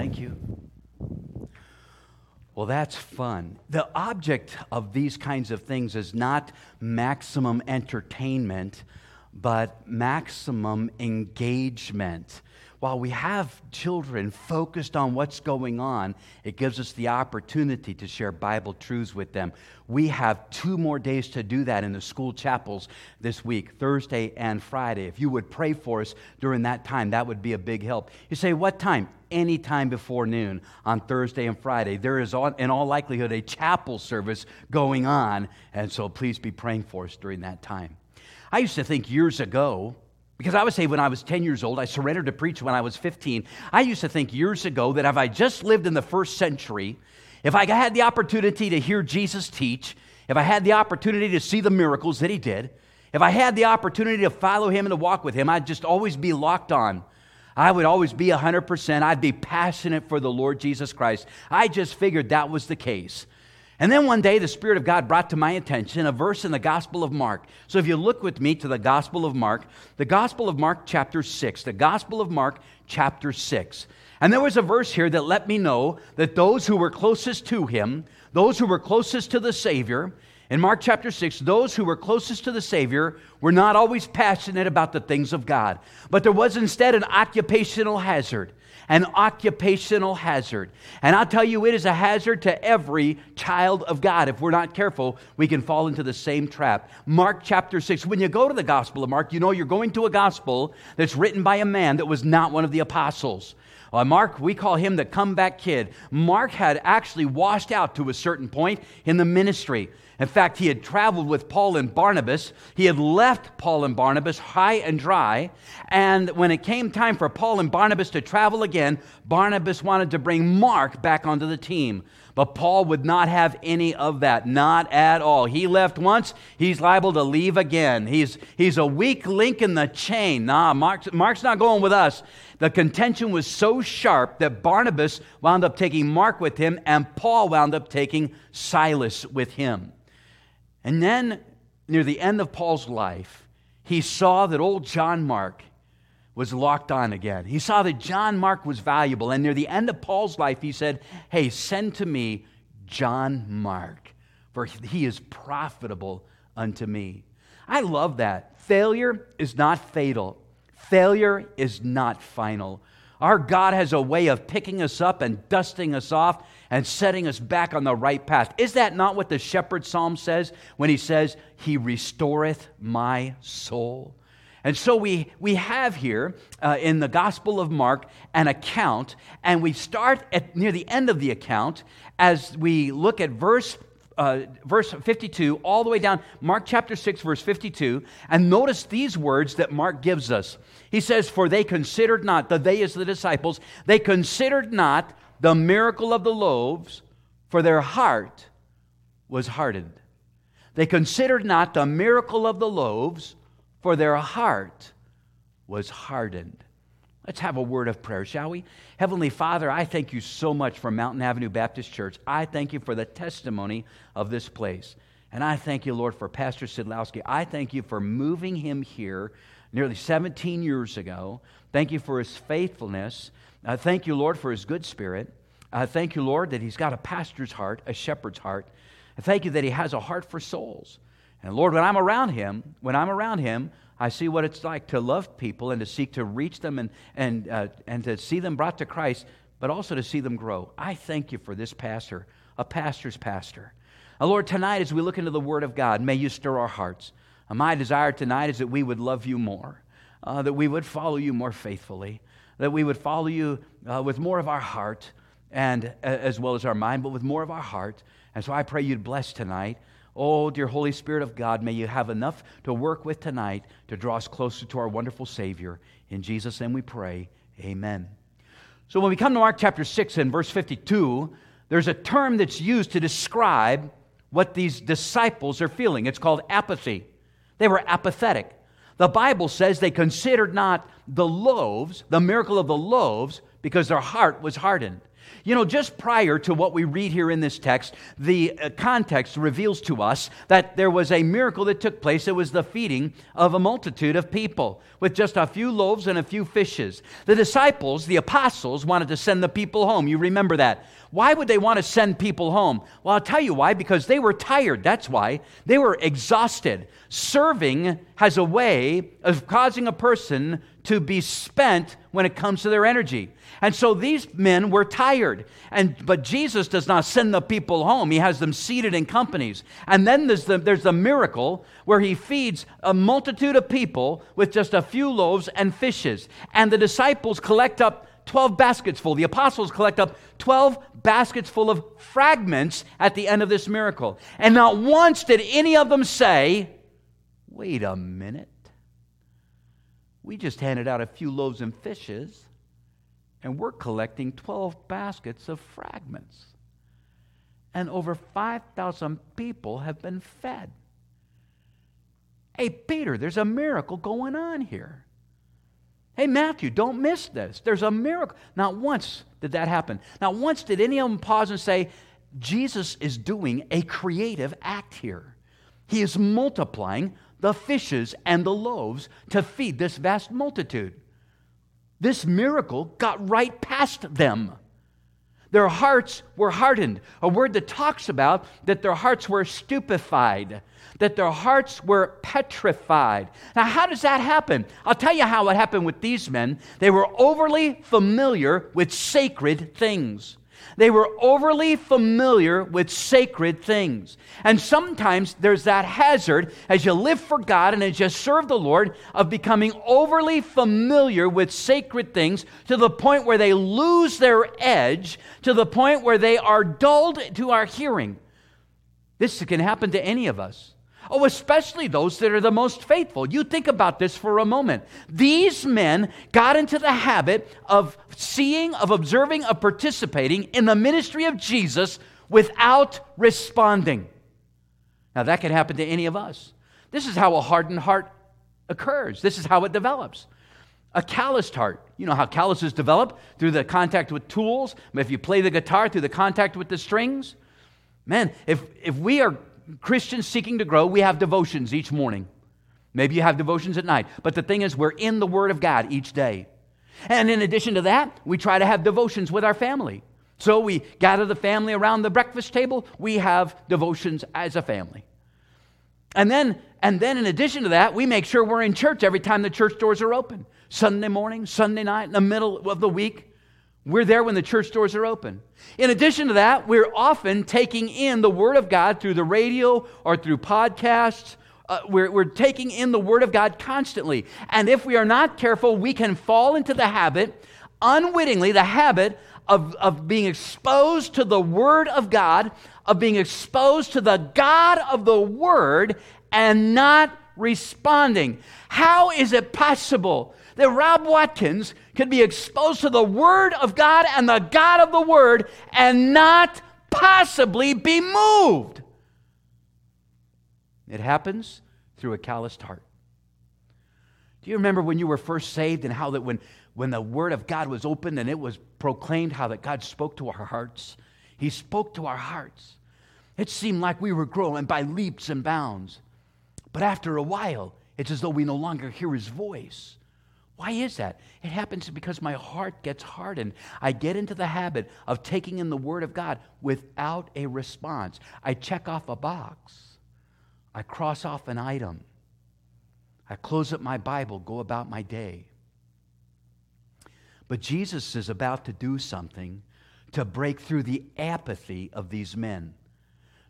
Thank you. Well, that's fun. The object of these kinds of things is not maximum entertainment, but maximum engagement. While we have children focused on what's going on, it gives us the opportunity to share Bible truths with them. We have 2 more days to do that in the school chapels this week, Thursday and Friday. If you would pray for us during that time, that would be a big help. You say, what time? Any time before noon on Thursday and Friday. There is, in all likelihood, a chapel service going on, and so please be praying for us during that time. I used to think years ago, because I would say when I was 10 years old, I surrendered to preach when I was 15. I used to think years ago that if I just lived in the first century, if I had the opportunity to hear Jesus teach, if I had the opportunity to see the miracles that he did, if I had the opportunity to follow him and to walk with him, I'd just always be locked on. I would always be 100%. I'd be passionate for the Lord Jesus Christ. I just figured that was the case. And then one day, the Spirit of God brought to my attention a verse in the Gospel of Mark. So if you look with me to the Gospel of Mark chapter 6, the Gospel of Mark chapter 6. And there was a verse here that let me know that those who were closest to him, those who were closest to the Savior, in Mark chapter 6, those who were closest to the Savior were not always passionate about the things of God. But there was instead an occupational hazard. An occupational hazard. And I'll tell you, it is a hazard to every child of God. If we're not careful, we can fall into the same trap. Mark chapter 6. When you go to the Gospel of Mark, you know you're going to a gospel that's written by a man that was not one of the apostles. Mark, we call him the comeback kid. Mark had actually washed out to a certain point in the ministry. In fact, he had traveled with Paul and Barnabas. He had left Paul and Barnabas high and dry. And when it came time for Paul and Barnabas to travel again, Barnabas wanted to bring Mark back onto the team. But Paul would not have any of that, not at all. He left once, he's liable to leave again. He's a weak link in the chain. Mark's not going with us. The contention was so sharp that Barnabas wound up taking Mark with him, and Paul wound up taking Silas with him. And then, near the end of Paul's life, he saw that old John Mark was locked on again. He saw that John Mark was valuable. And near the end of Paul's life, he said, hey, send to me John Mark, for he is profitable unto me. I love that. Failure is not fatal. Failure is not final. Our God has a way of picking us up and dusting us off and setting us back on the right path. Is that not what the shepherd psalm says when he says, he restoreth my soul? And so we have here in the Gospel of Mark an account, and we start at near the end of the account as we look at verse 52 all the way down, Mark chapter 6, verse 52, and notice these words that Mark gives us. He says, for they considered not, the they is the disciples, they considered not the miracle of the loaves, for their heart was hardened. They considered not the miracle of the loaves, for their heart was hardened. Let's have a word of prayer, shall we? Heavenly Father, I thank you so much for Mountain Avenue Baptist Church. I thank you for the testimony of this place. And I thank you, Lord, for Pastor Sidlowski. I thank you for moving him here nearly 17 years ago. Thank you for his faithfulness. Thank you, Lord, for his good spirit. Thank you, Lord, that he's got a pastor's heart, a shepherd's heart. And thank you that he has a heart for souls. And Lord, when I'm around him, I see what it's like to love people and to seek to reach them and to see them brought to Christ, but also to see them grow. I thank you for this pastor, a pastor's pastor. Now, Lord, tonight as we look into the Word of God, may you stir our hearts. My desire tonight is that we would love you more, that we would follow you more faithfully, that we would follow you with more of our heart and as well as our mind, but with more of our heart. And so I pray you'd bless tonight. Oh, dear Holy Spirit of God, may you have enough to work with tonight to draw us closer to our wonderful Savior. In Jesus' name we pray, amen. So when we come to Mark chapter 6 and verse 52, there's a term that's used to describe what these disciples are feeling. It's called apathy. They were apathetic. The Bible says they considered not the loaves, the miracle of the loaves, because their heart was hardened. You know, just prior to what we read here in this text, the context reveals to us that there was a miracle that took place. It was the feeding of a multitude of people with just a few loaves and a few fishes. The disciples, the apostles, wanted to send the people home. You remember that. Why would they want to send people home? Well, I'll tell you why. Because they were tired. That's why. They were exhausted. Serving has a way of causing a person to be spent when it comes to their energy. And so these men were tired. But Jesus does not send the people home. He has them seated in companies. And then there's the miracle where he feeds a multitude of people with just a few loaves and fishes. And the disciples collect up 12 baskets full. The apostles collect up 12 baskets full of fragments at the end of this miracle. And not once did any of them say, wait a minute. We just handed out a few loaves and fishes, and we're collecting 12 baskets of fragments. And over 5,000 people have been fed. Hey, Peter, there's a miracle going on here. Hey, Matthew, don't miss this. There's a miracle. Not once did that happen. Not once did any of them pause and say, Jesus is doing a creative act here. He is multiplying the fishes and the loaves to feed this vast multitude. This miracle got right past them. Their hearts were hardened. A word that talks about that their hearts were stupefied, that their hearts were petrified. Now, how does that happen? I'll tell you how it happened with these men. They were overly familiar with sacred things. They were overly familiar with sacred things. And sometimes there's that hazard as you live for God and as you serve the Lord of becoming overly familiar with sacred things to the point where they lose their edge, to the point where they are dulled to our hearing. This can happen to any of us. Oh, especially those that are the most faithful. You think about this for a moment. These men got into the habit of seeing, of observing, of participating in the ministry of Jesus without responding. Now, that can happen to any of us. This is how a hardened heart occurs. This is how it develops. A calloused heart. You know how calluses develop? Through the contact with tools. If you play the guitar, through the contact with the strings. Man, if we are Christians seeking to grow, we have devotions each morning. Maybe you have devotions at night. But the thing is, we're in the Word of God each day. And in addition to that, we try to have devotions with our family. So we gather the family around the breakfast table. We have devotions as a family. And then in addition to that, we make sure we're in church every time the church doors are open. Sunday morning, Sunday night, in the middle of the week. We're there when the church doors are open. In addition to that, we're often taking in the Word of God through the radio or through podcasts. We're taking in the Word of God constantly. And if we are not careful, we can fall into the habit, unwittingly, the habit of being exposed to the Word of God, of being exposed to the God of the Word and not responding. How is it possible that Rob Watkins could be exposed to the Word of God and the God of the Word and not possibly be moved? It happens through a calloused heart. Do you remember when you were first saved and how that when the Word of God was opened and it was proclaimed, how that God spoke to our hearts? He spoke to our hearts. It seemed like we were growing by leaps and bounds. But after a while, it's as though we no longer hear His voice. Why is that? It happens because my heart gets hardened. I get into the habit of taking in the Word of God without a response. I check off a box. I cross off an item. I close up my Bible, go about my day. But Jesus is about to do something to break through the apathy of these men.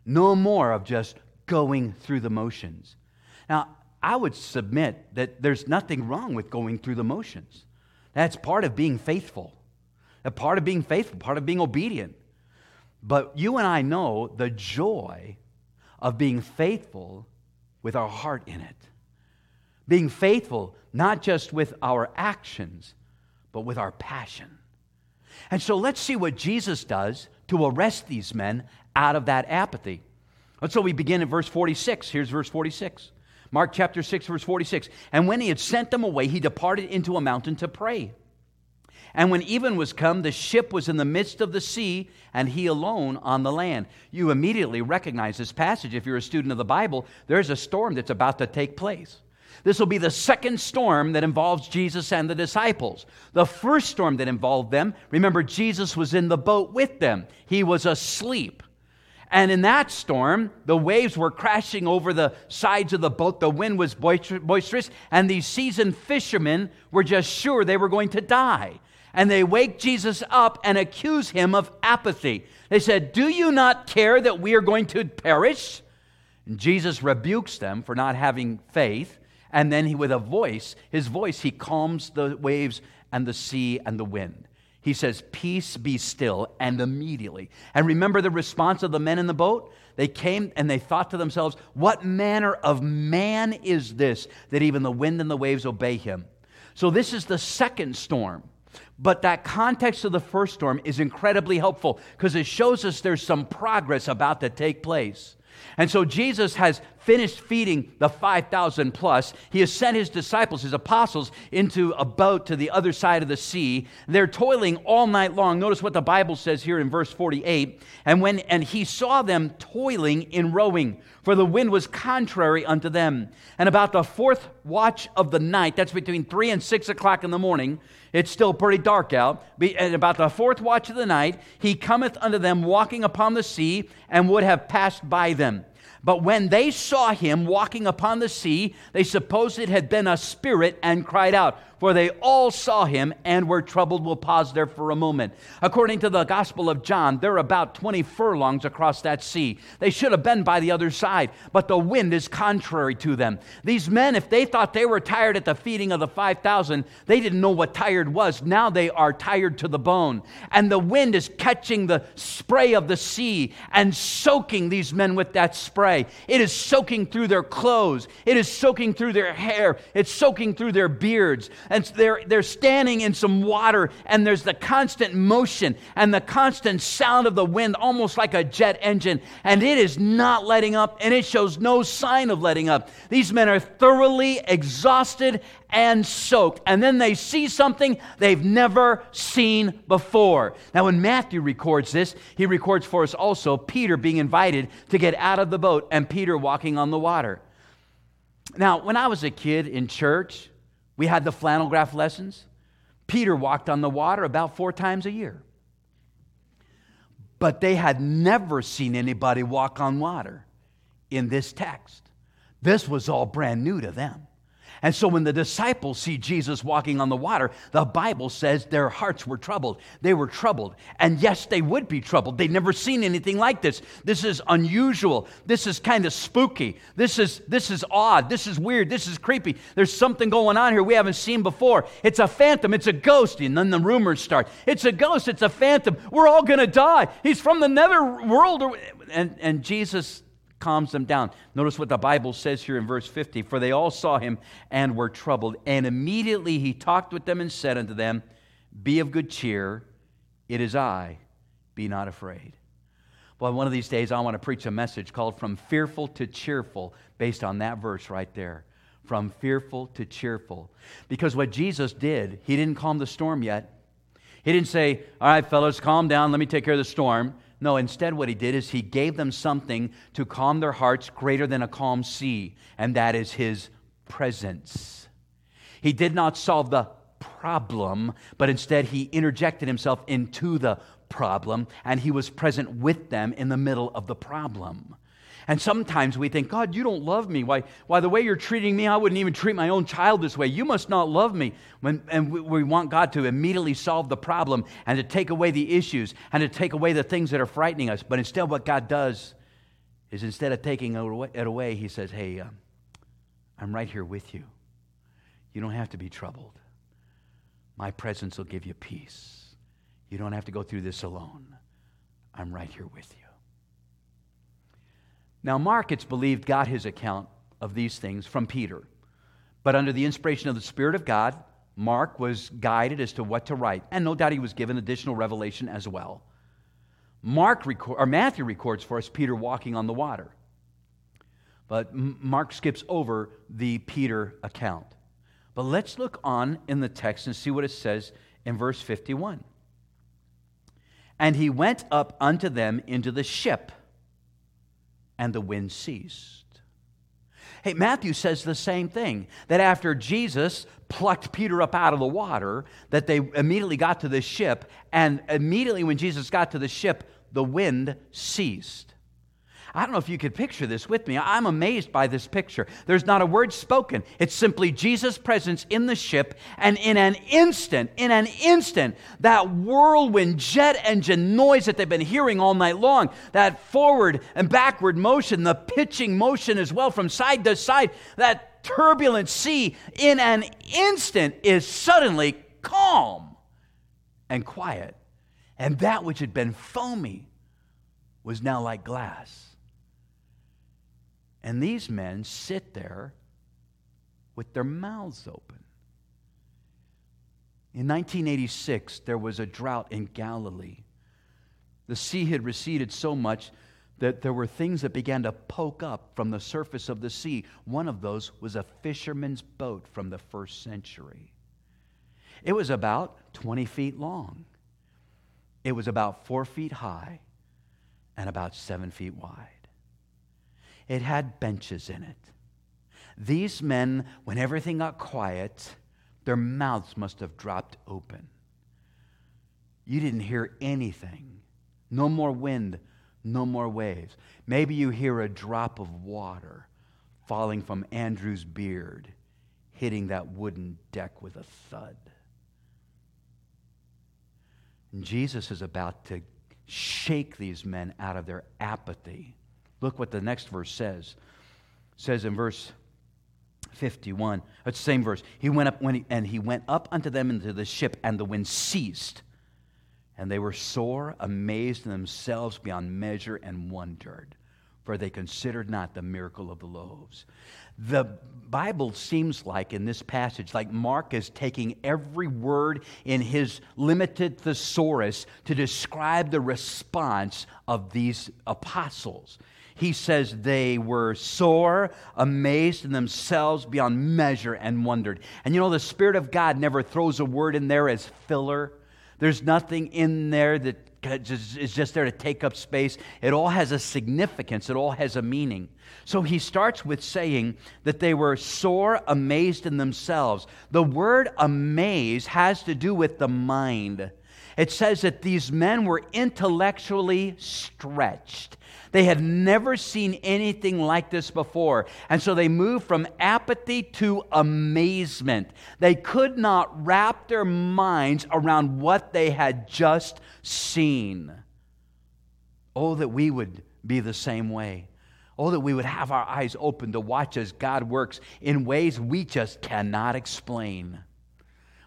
No more of just going through the motions. Now, I would submit that there's nothing wrong with going through the motions. That's part of being faithful. A part of being faithful, part of being obedient. But you and I know the joy of being faithful with our heart in it. Being faithful not just with our actions, but with our passion. And so let's see what Jesus does to arrest these men out of that apathy. And so we begin at verse 46. Here's verse 46. Mark chapter 6, verse 46. And when he had sent them away, he departed into a mountain to pray. And when even was come, the ship was in the midst of the sea, and he alone on the land. You immediately recognize this passage. If you're a student of the Bible, there's a storm that's about to take place. This will be the second storm that involves Jesus and the disciples. The first storm that involved them, remember, Jesus was in the boat with them. He was asleep. And in that storm, the waves were crashing over the sides of the boat. The wind was boisterous, and these seasoned fishermen were just sure they were going to die. And they wake Jesus up and accuse him of apathy. They said, "Do you not care that we are going to perish?" And Jesus rebukes them for not having faith. And then with his voice, he calms the waves and the sea and the wind. He says, "Peace, be still," and immediately. And remember the response of the men in the boat? They came and they thought to themselves, "What manner of man is this that even the wind and the waves obey him?" So this is the second storm. But that context of the first storm is incredibly helpful because it shows us there's some progress about to take place. And so Jesus has finished feeding the 5,000 plus. He has sent his disciples, his apostles, into a boat to the other side of the sea. They're toiling all night long. Notice what the Bible says here in verse 48. And he saw them toiling in rowing, for the wind was contrary unto them. And about the fourth watch of the night, that's between 3 and 6 o'clock in the morning, it's still pretty dark out, and about the fourth watch of the night, he cometh unto them walking upon the sea, and would have passed by them. But when they saw him walking upon the sea, they supposed it had been a spirit, and cried out. For they all saw him and were troubled. We'll pause there for a moment. According to the Gospel of John, they're about 20 furlongs across that sea. They should have been by the other side, but the wind is contrary to them. These men, if they thought they were tired at the feeding of the 5,000, they didn't know what tired was. Now they are tired to the bone. And the wind is catching the spray of the sea and soaking these men with that spray. It is soaking through their clothes. It is soaking through their hair. It's soaking through their beards. And they're standing in some water, and there's the constant motion and the constant sound of the wind, almost like a jet engine. And it is not letting up, and it shows no sign of letting up. These men are thoroughly exhausted and soaked. And then they see something they've never seen before. Now, when Matthew records this, he records for us also Peter being invited to get out of the boat and Peter walking on the water. Now, when I was a kid in church, we had the flannel graph lessons. Peter walked on the water about 4 times a year. But they had never seen anybody walk on water in this text. This was all brand new to them. And so when the disciples see Jesus walking on the water, the Bible says their hearts were troubled. They were troubled. And yes, they would be troubled. They'd never seen anything like this. This is unusual. This is kind of spooky. This is odd. This is weird. This is creepy. There's something going on here we haven't seen before. It's a phantom. It's a ghost. And then the rumors start. It's a ghost. It's a phantom. We're all going to die. He's from the netherworld. And Jesus calms them down. Notice what the Bible says here in verse 50. For they all saw him and were troubled. And immediately he talked with them and said unto them, "Be of good cheer, it is I, be not afraid." Well, one of these days I want to preach a message called From Fearful to Cheerful, based on that verse right there. From fearful to cheerful. Because what Jesus did, he didn't calm the storm yet. He didn't say, "All right, fellas, calm down, let me take care of the storm." No, instead what he did is he gave them something to calm their hearts greater than a calm sea, and that is his presence. He did not solve the problem, but instead he interjected himself into the problem, and he was present with them in the middle of the problem. And sometimes we think, "God, you don't love me. Why, the way you're treating me, I wouldn't even treat my own child this way. You must not love me." And we want God to immediately solve the problem and to take away the issues and to take away the things that are frightening us. But instead what God does is, instead of taking it away, he says, "Hey, I'm right here with you. You don't have to be troubled. My presence will give you peace. You don't have to go through this alone. I'm right here with you." Now, Mark, it's believed, got his account of these things from Peter. But under the inspiration of the Spirit of God, Mark was guided as to what to write. And no doubt he was given additional revelation as well. Matthew records for us Peter walking on the water. But Mark skips over the Peter account. But let's look on in the text and see what it says in verse 51. And he went up unto them into the ship, and the wind ceased. Hey, Matthew says the same thing, that after Jesus plucked Peter up out of the water, that they immediately got to the ship, and immediately when Jesus got to the ship, the wind ceased. I don't know if you could picture this with me. I'm amazed by this picture. There's not a word spoken. It's simply Jesus' presence in the ship, and in an instant, that whirlwind jet engine noise that they've been hearing all night long, that forward and backward motion, the pitching motion as well from side to side, that turbulent sea, in an instant is suddenly calm and quiet. And that which had been foamy was now like glass. And these men sit there with their mouths open. In 1986, there was a drought in Galilee. The sea had receded so much that there were things that began to poke up from the surface of the sea. One of those was a fisherman's boat from the first century. It was about 20 feet long. It was about 4 feet high and about 7 feet wide. It had benches in it. These men, when everything got quiet, their mouths must have dropped open. You didn't hear anything. No more wind, no more waves. Maybe you hear a drop of water falling from Andrew's beard, hitting that wooden deck with a thud. And Jesus is about to shake these men out of their apathy. Look what the next verse says. It says in verse 51, it's the same verse. He went up unto them into the ship, and the wind ceased, and they were sore amazed in themselves beyond measure, and wondered, for they considered not the miracle of the loaves. The Bible seems like in this passage, like Mark is taking every word in his limited thesaurus to describe the response of these apostles. He says they were sore, amazed in themselves beyond measure, and wondered. And you know, the Spirit of God never throws a word in there as filler. There's nothing in there that is just there to take up space. It all has a significance. It all has a meaning. So he starts with saying that they were sore amazed in themselves. The word amaze has to do with the mind. It says that these men were intellectually stretched. They had never seen anything like this before. And so they moved from apathy to amazement. They could not wrap their minds around what they had just seen. Oh, that we would be the same way. Oh, that we would have our eyes open to watch as God works in ways we just cannot explain.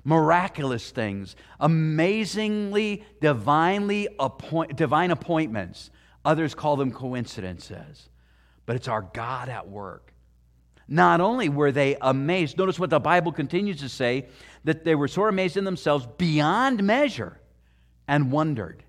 Miraculous things, amazingly, divine appointments. Others call them coincidences, but it's our God at work. Not only were they amazed, notice what the Bible continues to say, that they were sore amazed in themselves beyond measure and wondered.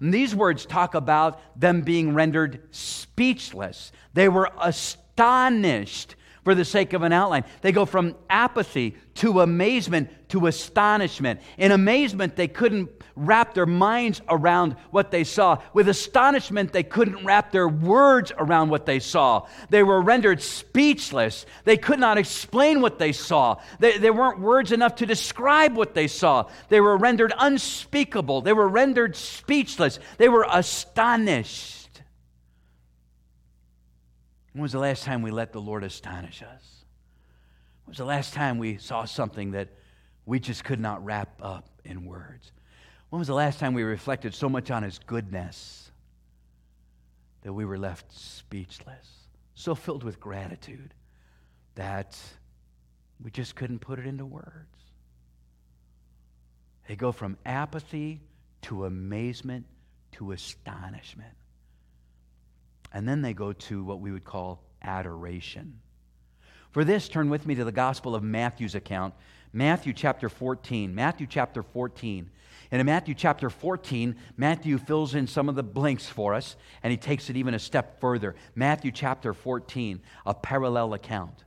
And these words talk about them being rendered speechless. They were astonished. For the sake of an outline, they go from apathy to amazement to astonishment. In amazement, they couldn't wrap their minds around what they saw. With astonishment, they couldn't wrap their words around what they saw. They were rendered speechless. They could not explain what they saw. There weren't words enough to describe what they saw. They were rendered unspeakable. They were rendered speechless. They were astonished. When was the last time we let the Lord astonish us? When was the last time we saw something that we just could not wrap up in words? When was the last time we reflected so much on His goodness that we were left speechless, so filled with gratitude that we just couldn't put it into words? They go from apathy to amazement to astonishment. And then they go to what we would call adoration. For this, turn with me to the Gospel of Matthew's account, Matthew chapter 14. Matthew chapter 14. And in Matthew chapter 14, Matthew fills in some of the blanks for us, and he takes it even a step further. Matthew chapter 14, a parallel account.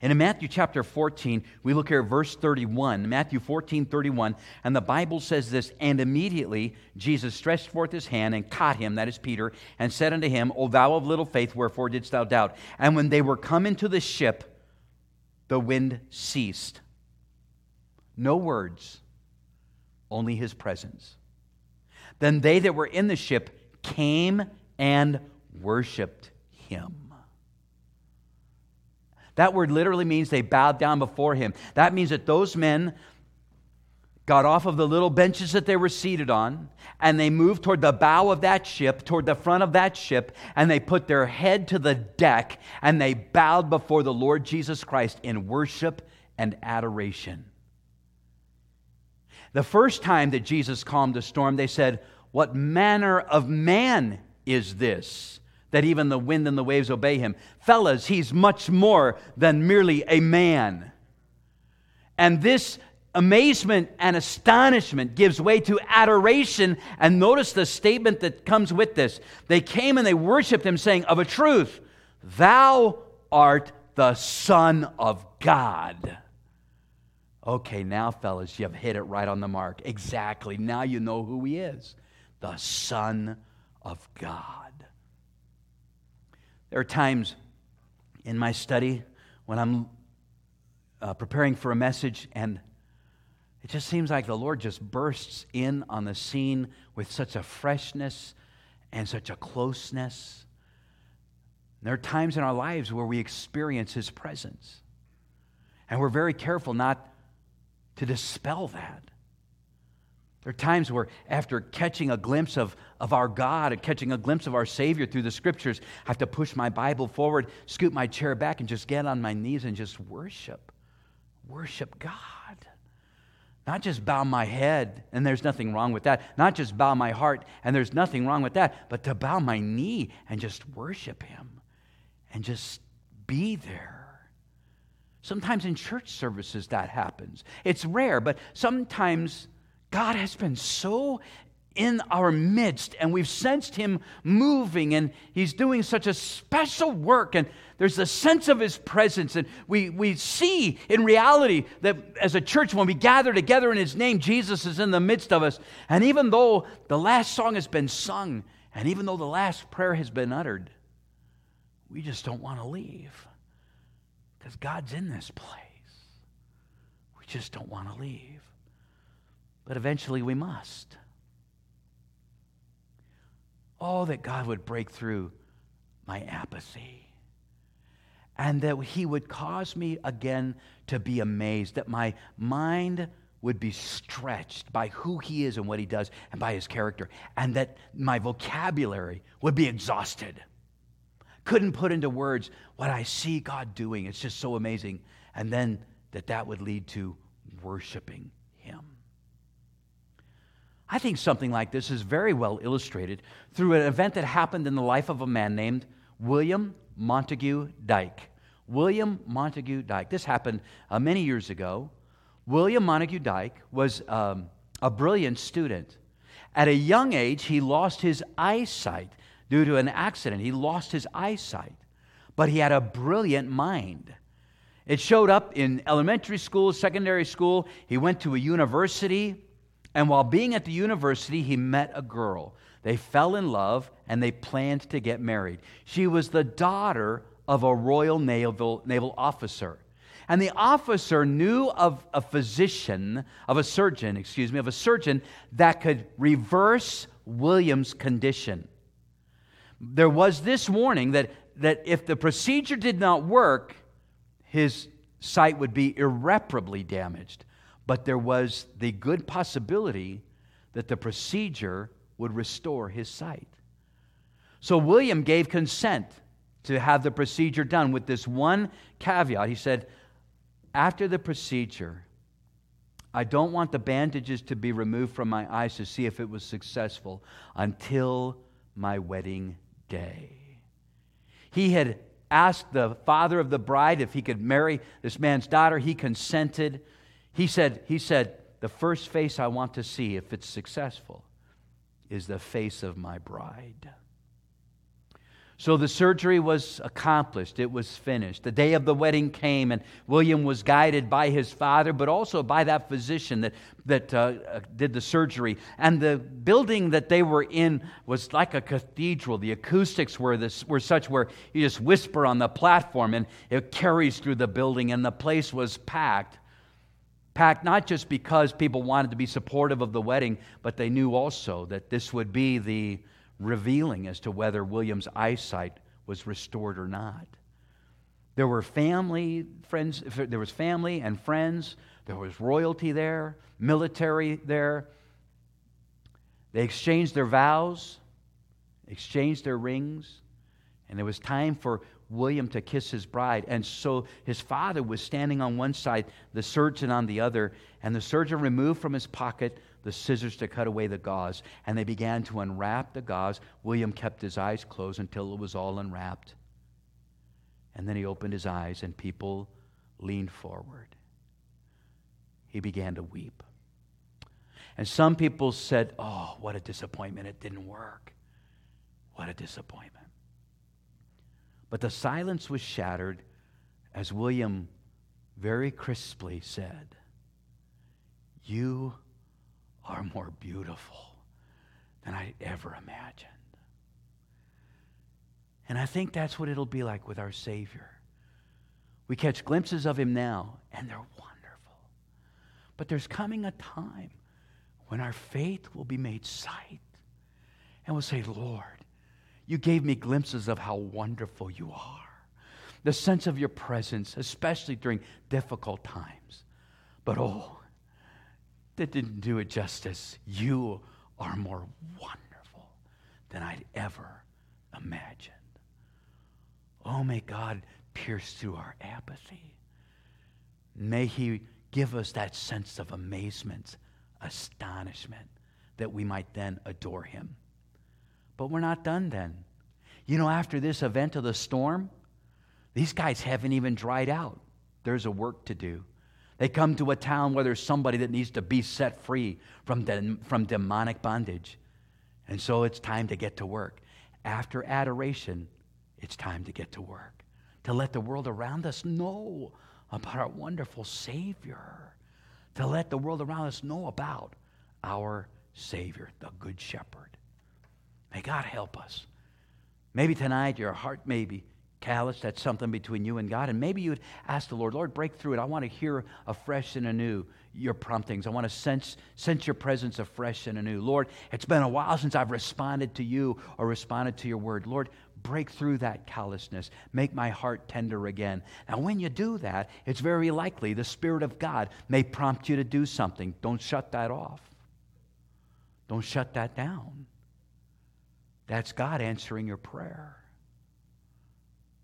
And in Matthew chapter 14, we look here at verse 31, Matthew 14, 31, and the Bible says this, "And immediately Jesus stretched forth his hand and caught him," that is Peter, "and said unto him, O thou of little faith, wherefore didst thou doubt? And when they were come into the ship, the wind ceased." No words, only his presence. "Then they that were in the ship came and worshipped him." That word literally means they bowed down before him. That means that those men got off of the little benches that they were seated on, and they moved toward the bow of that ship, toward the front of that ship, and they put their head to the deck, and they bowed before the Lord Jesus Christ in worship and adoration. The first time that Jesus calmed the storm, they said, "What manner of man is this, that even the wind and the waves obey him? Fellas, he's much more than merely a man." And this amazement and astonishment gives way to adoration. And notice the statement that comes with this. They came and they worshiped him, saying, "Of a truth, thou art the Son of God." Okay, now, fellas, you have hit it right on the mark. Exactly. Now you know who he is. The Son of God. There are times in my study when I'm preparing for a message, and it just seems like the Lord just bursts in on the scene with such a freshness and such a closeness. And there are times in our lives where we experience his presence, and we're very careful not to dispel that. There are times where after catching a glimpse of our God and catching a glimpse of our Savior through the Scriptures, I have to push my Bible forward, scoot my chair back, and just get on my knees and just worship. Worship God. Not just bow my head, and there's nothing wrong with that. Not just bow my heart, and there's nothing wrong with that. But to bow my knee and just worship him and just be there. Sometimes in church services that happens. It's rare, but sometimes God has been so in our midst, and we've sensed him moving, and he's doing such a special work, and there's a sense of his presence, and we see in reality that as a church, when we gather together in his name, Jesus is in the midst of us. And even though the last song has been sung, and even though the last prayer has been uttered, we just don't want to leave, because God's in this place. We just don't want to leave. But eventually we must. Oh, that God would break through my apathy, and that he would cause me again to be amazed, that my mind would be stretched by who he is and what he does and by his character, and that my vocabulary would be exhausted. Couldn't put into words what I see God doing. It's just so amazing. And then that would lead to worshiping him. I think something like this is very well illustrated through an event that happened in the life of a man named William Montague Dyke. William Montague Dyke. This happened many years ago. William Montague Dyke was a brilliant student. At a young age, he lost his eyesight due to an accident. He lost his eyesight, but he had a brilliant mind. It showed up in elementary school, secondary school. He went to a university. And while being at the university, he met a girl. They fell in love, and they planned to get married. She was the daughter of a Royal Naval officer. And the officer knew of a surgeon that could reverse William's condition. There was this warning that if the procedure did not work, his sight would be irreparably damaged. But there was the good possibility that the procedure would restore his sight. So William gave consent to have the procedure done with this one caveat. He said, "After the procedure, I don't want the bandages to be removed from my eyes to see if it was successful until my wedding day." He had asked the father of the bride if he could marry this man's daughter. He consented. He said, "The first face I want to see, if it's successful, is the face of my bride." So the surgery was accomplished. It was finished. The day of the wedding came, and William was guided by his father, but also by that physician that did the surgery. And the building that they were in was like a cathedral. The acoustics were such where you just whisper on the platform, and it carries through the building, and the place was packed. Packed not just because people wanted to be supportive of the wedding, but they knew also that this would be the revealing as to whether William's eyesight was restored or not. There was family and friends. There was royalty there, military there. They exchanged their vows, exchanged their rings, and there was time for William to kiss his bride. And so his father was standing on one side, the surgeon on the other, and the surgeon removed from his pocket the scissors to cut away the gauze, and they began to unwrap the gauze. William kept his eyes closed until it was all unwrapped. And then he opened his eyes, and people leaned forward. He began to weep. And some people said, "Oh, what a disappointment. It didn't work. What a disappointment." But the silence was shattered as William very crisply said, "You are more beautiful than I ever imagined." And I think that's what it'll be like with our Savior. We catch glimpses of Him now, and they're wonderful. But there's coming a time when our faith will be made sight, and we'll say, "Lord, You gave me glimpses of how wonderful You are." The sense of Your presence, especially during difficult times. But oh, that didn't do it justice. You are more wonderful than I'd ever imagined. Oh, may God pierce through our apathy. May He give us that sense of amazement, astonishment, that we might then adore Him. But we're not done then. You know, after this event of the storm, these guys haven't even dried out. There's a work to do. They come to a town where there's somebody that needs to be set free from demonic bondage. And so it's time to get to work. After adoration, it's time to get to work, to let the world around us know about our wonderful Savior, to let the world around us know about our Savior, the Good Shepherd. May God help us. Maybe tonight your heart may be callous. That's something between you and God. And maybe you'd ask the Lord, "Lord, break through it. I want to hear afresh and anew Your promptings. I want to sense Your presence afresh and anew. Lord, it's been a while since I've responded to You or responded to Your word. Lord, break through that callousness. Make my heart tender again." Now, when you do that, it's very likely the Spirit of God may prompt you to do something. Don't shut that off. Don't shut that down. That's God answering your prayer.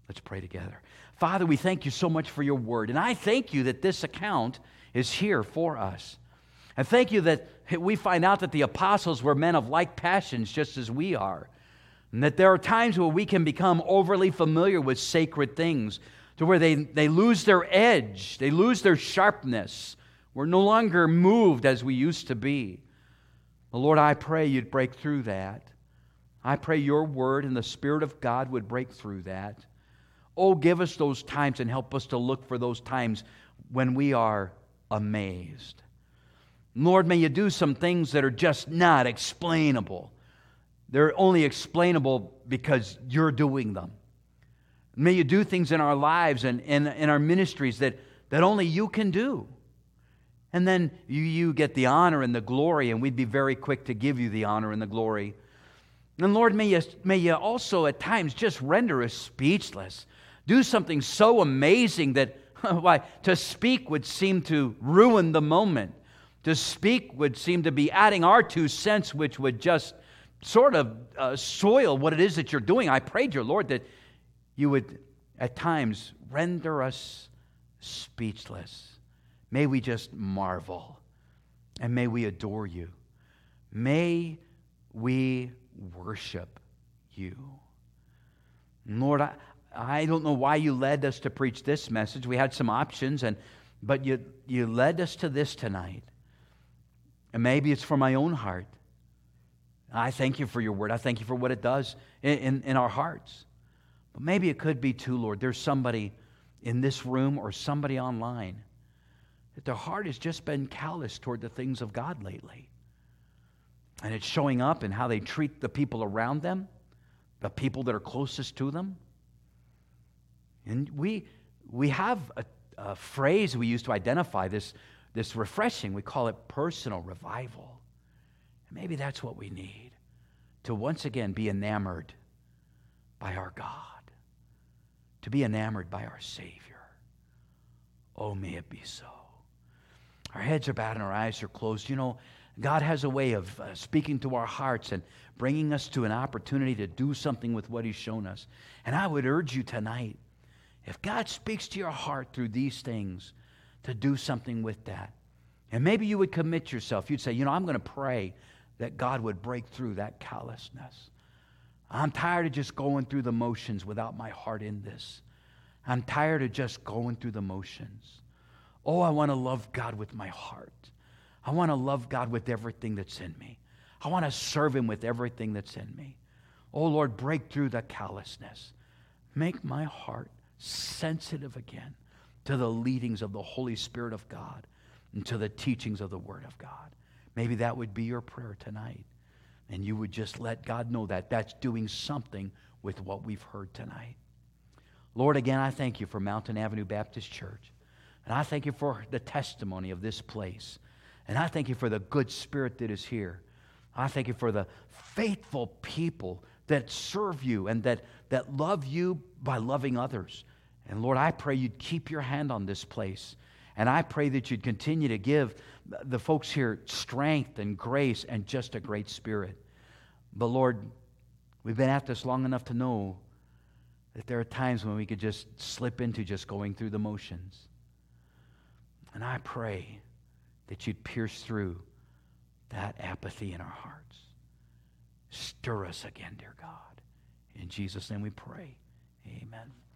Let's pray together. Father, we thank You so much for Your word. And I thank You that this account is here for us. I thank You that we find out that the apostles were men of like passions just as we are. And that there are times where we can become overly familiar with sacred things to where they lose their edge. They lose their sharpness. We're no longer moved as we used to be. But Lord, I pray You'd break through that. I pray Your word and the Spirit of God would break through that. Oh, give us those times and help us to look for those times when we are amazed. Lord, may You do some things that are just not explainable. They're only explainable because You're doing them. May You do things in our lives and in our ministries that only You can do. And then you get the honor and the glory, and we'd be very quick to give You the honor and the glory. And Lord, may you also at times just render us speechless. Do something so amazing that why to speak would seem to ruin the moment. To speak would seem to be adding our 2 cents, which would just sort of soil what it is that You're doing. I pray, dear Lord, that You would at times render us speechless. May we just marvel, and may we adore You. May we worship You. Lord, I don't know why You led us to preach this message. We had some options, but you led us to this tonight. And maybe it's for my own heart. I thank You for Your word. I thank You for what it does in our hearts. But maybe it could be too, Lord, there's somebody in this room or somebody online that their heart has just been callous toward the things of God lately. And it's showing up in how they treat the people around them, the people that are closest to them. And we have a phrase we use to identify this refreshing. We call it personal revival. And maybe that's what we need, to once again be enamored by our God, to be enamored by our Savior. Oh, may it be so. Our heads are bowed and our eyes are closed. You know, God has a way of speaking to our hearts and bringing us to an opportunity to do something with what He's shown us. And I would urge you tonight, if God speaks to your heart through these things, to do something with that. And maybe you would commit yourself. You'd say, you know, I'm going to pray that God would break through that callousness. I'm tired of just going through the motions without my heart in this. I'm tired of just going through the motions. Oh, I want to love God with my heart. I want to love God with everything that's in me. I want to serve Him with everything that's in me. Oh, Lord, break through the callousness. Make my heart sensitive again to the leadings of the Holy Spirit of God and to the teachings of the Word of God. Maybe that would be your prayer tonight. And you would just let God know that that's doing something with what we've heard tonight. Lord, again, I thank You for Mountain Avenue Baptist Church. And I thank You for the testimony of this place. And I thank You for the good spirit that is here. I thank You for the faithful people that serve You and that love You by loving others. And Lord, I pray You'd keep Your hand on this place. And I pray that You'd continue to give the folks here strength and grace and just a great spirit. But Lord, we've been at this long enough to know that there are times when we could just slip into just going through the motions. And I pray that You'd pierce through that apathy in our hearts. Stir us again, dear God. In Jesus' name we pray. Amen.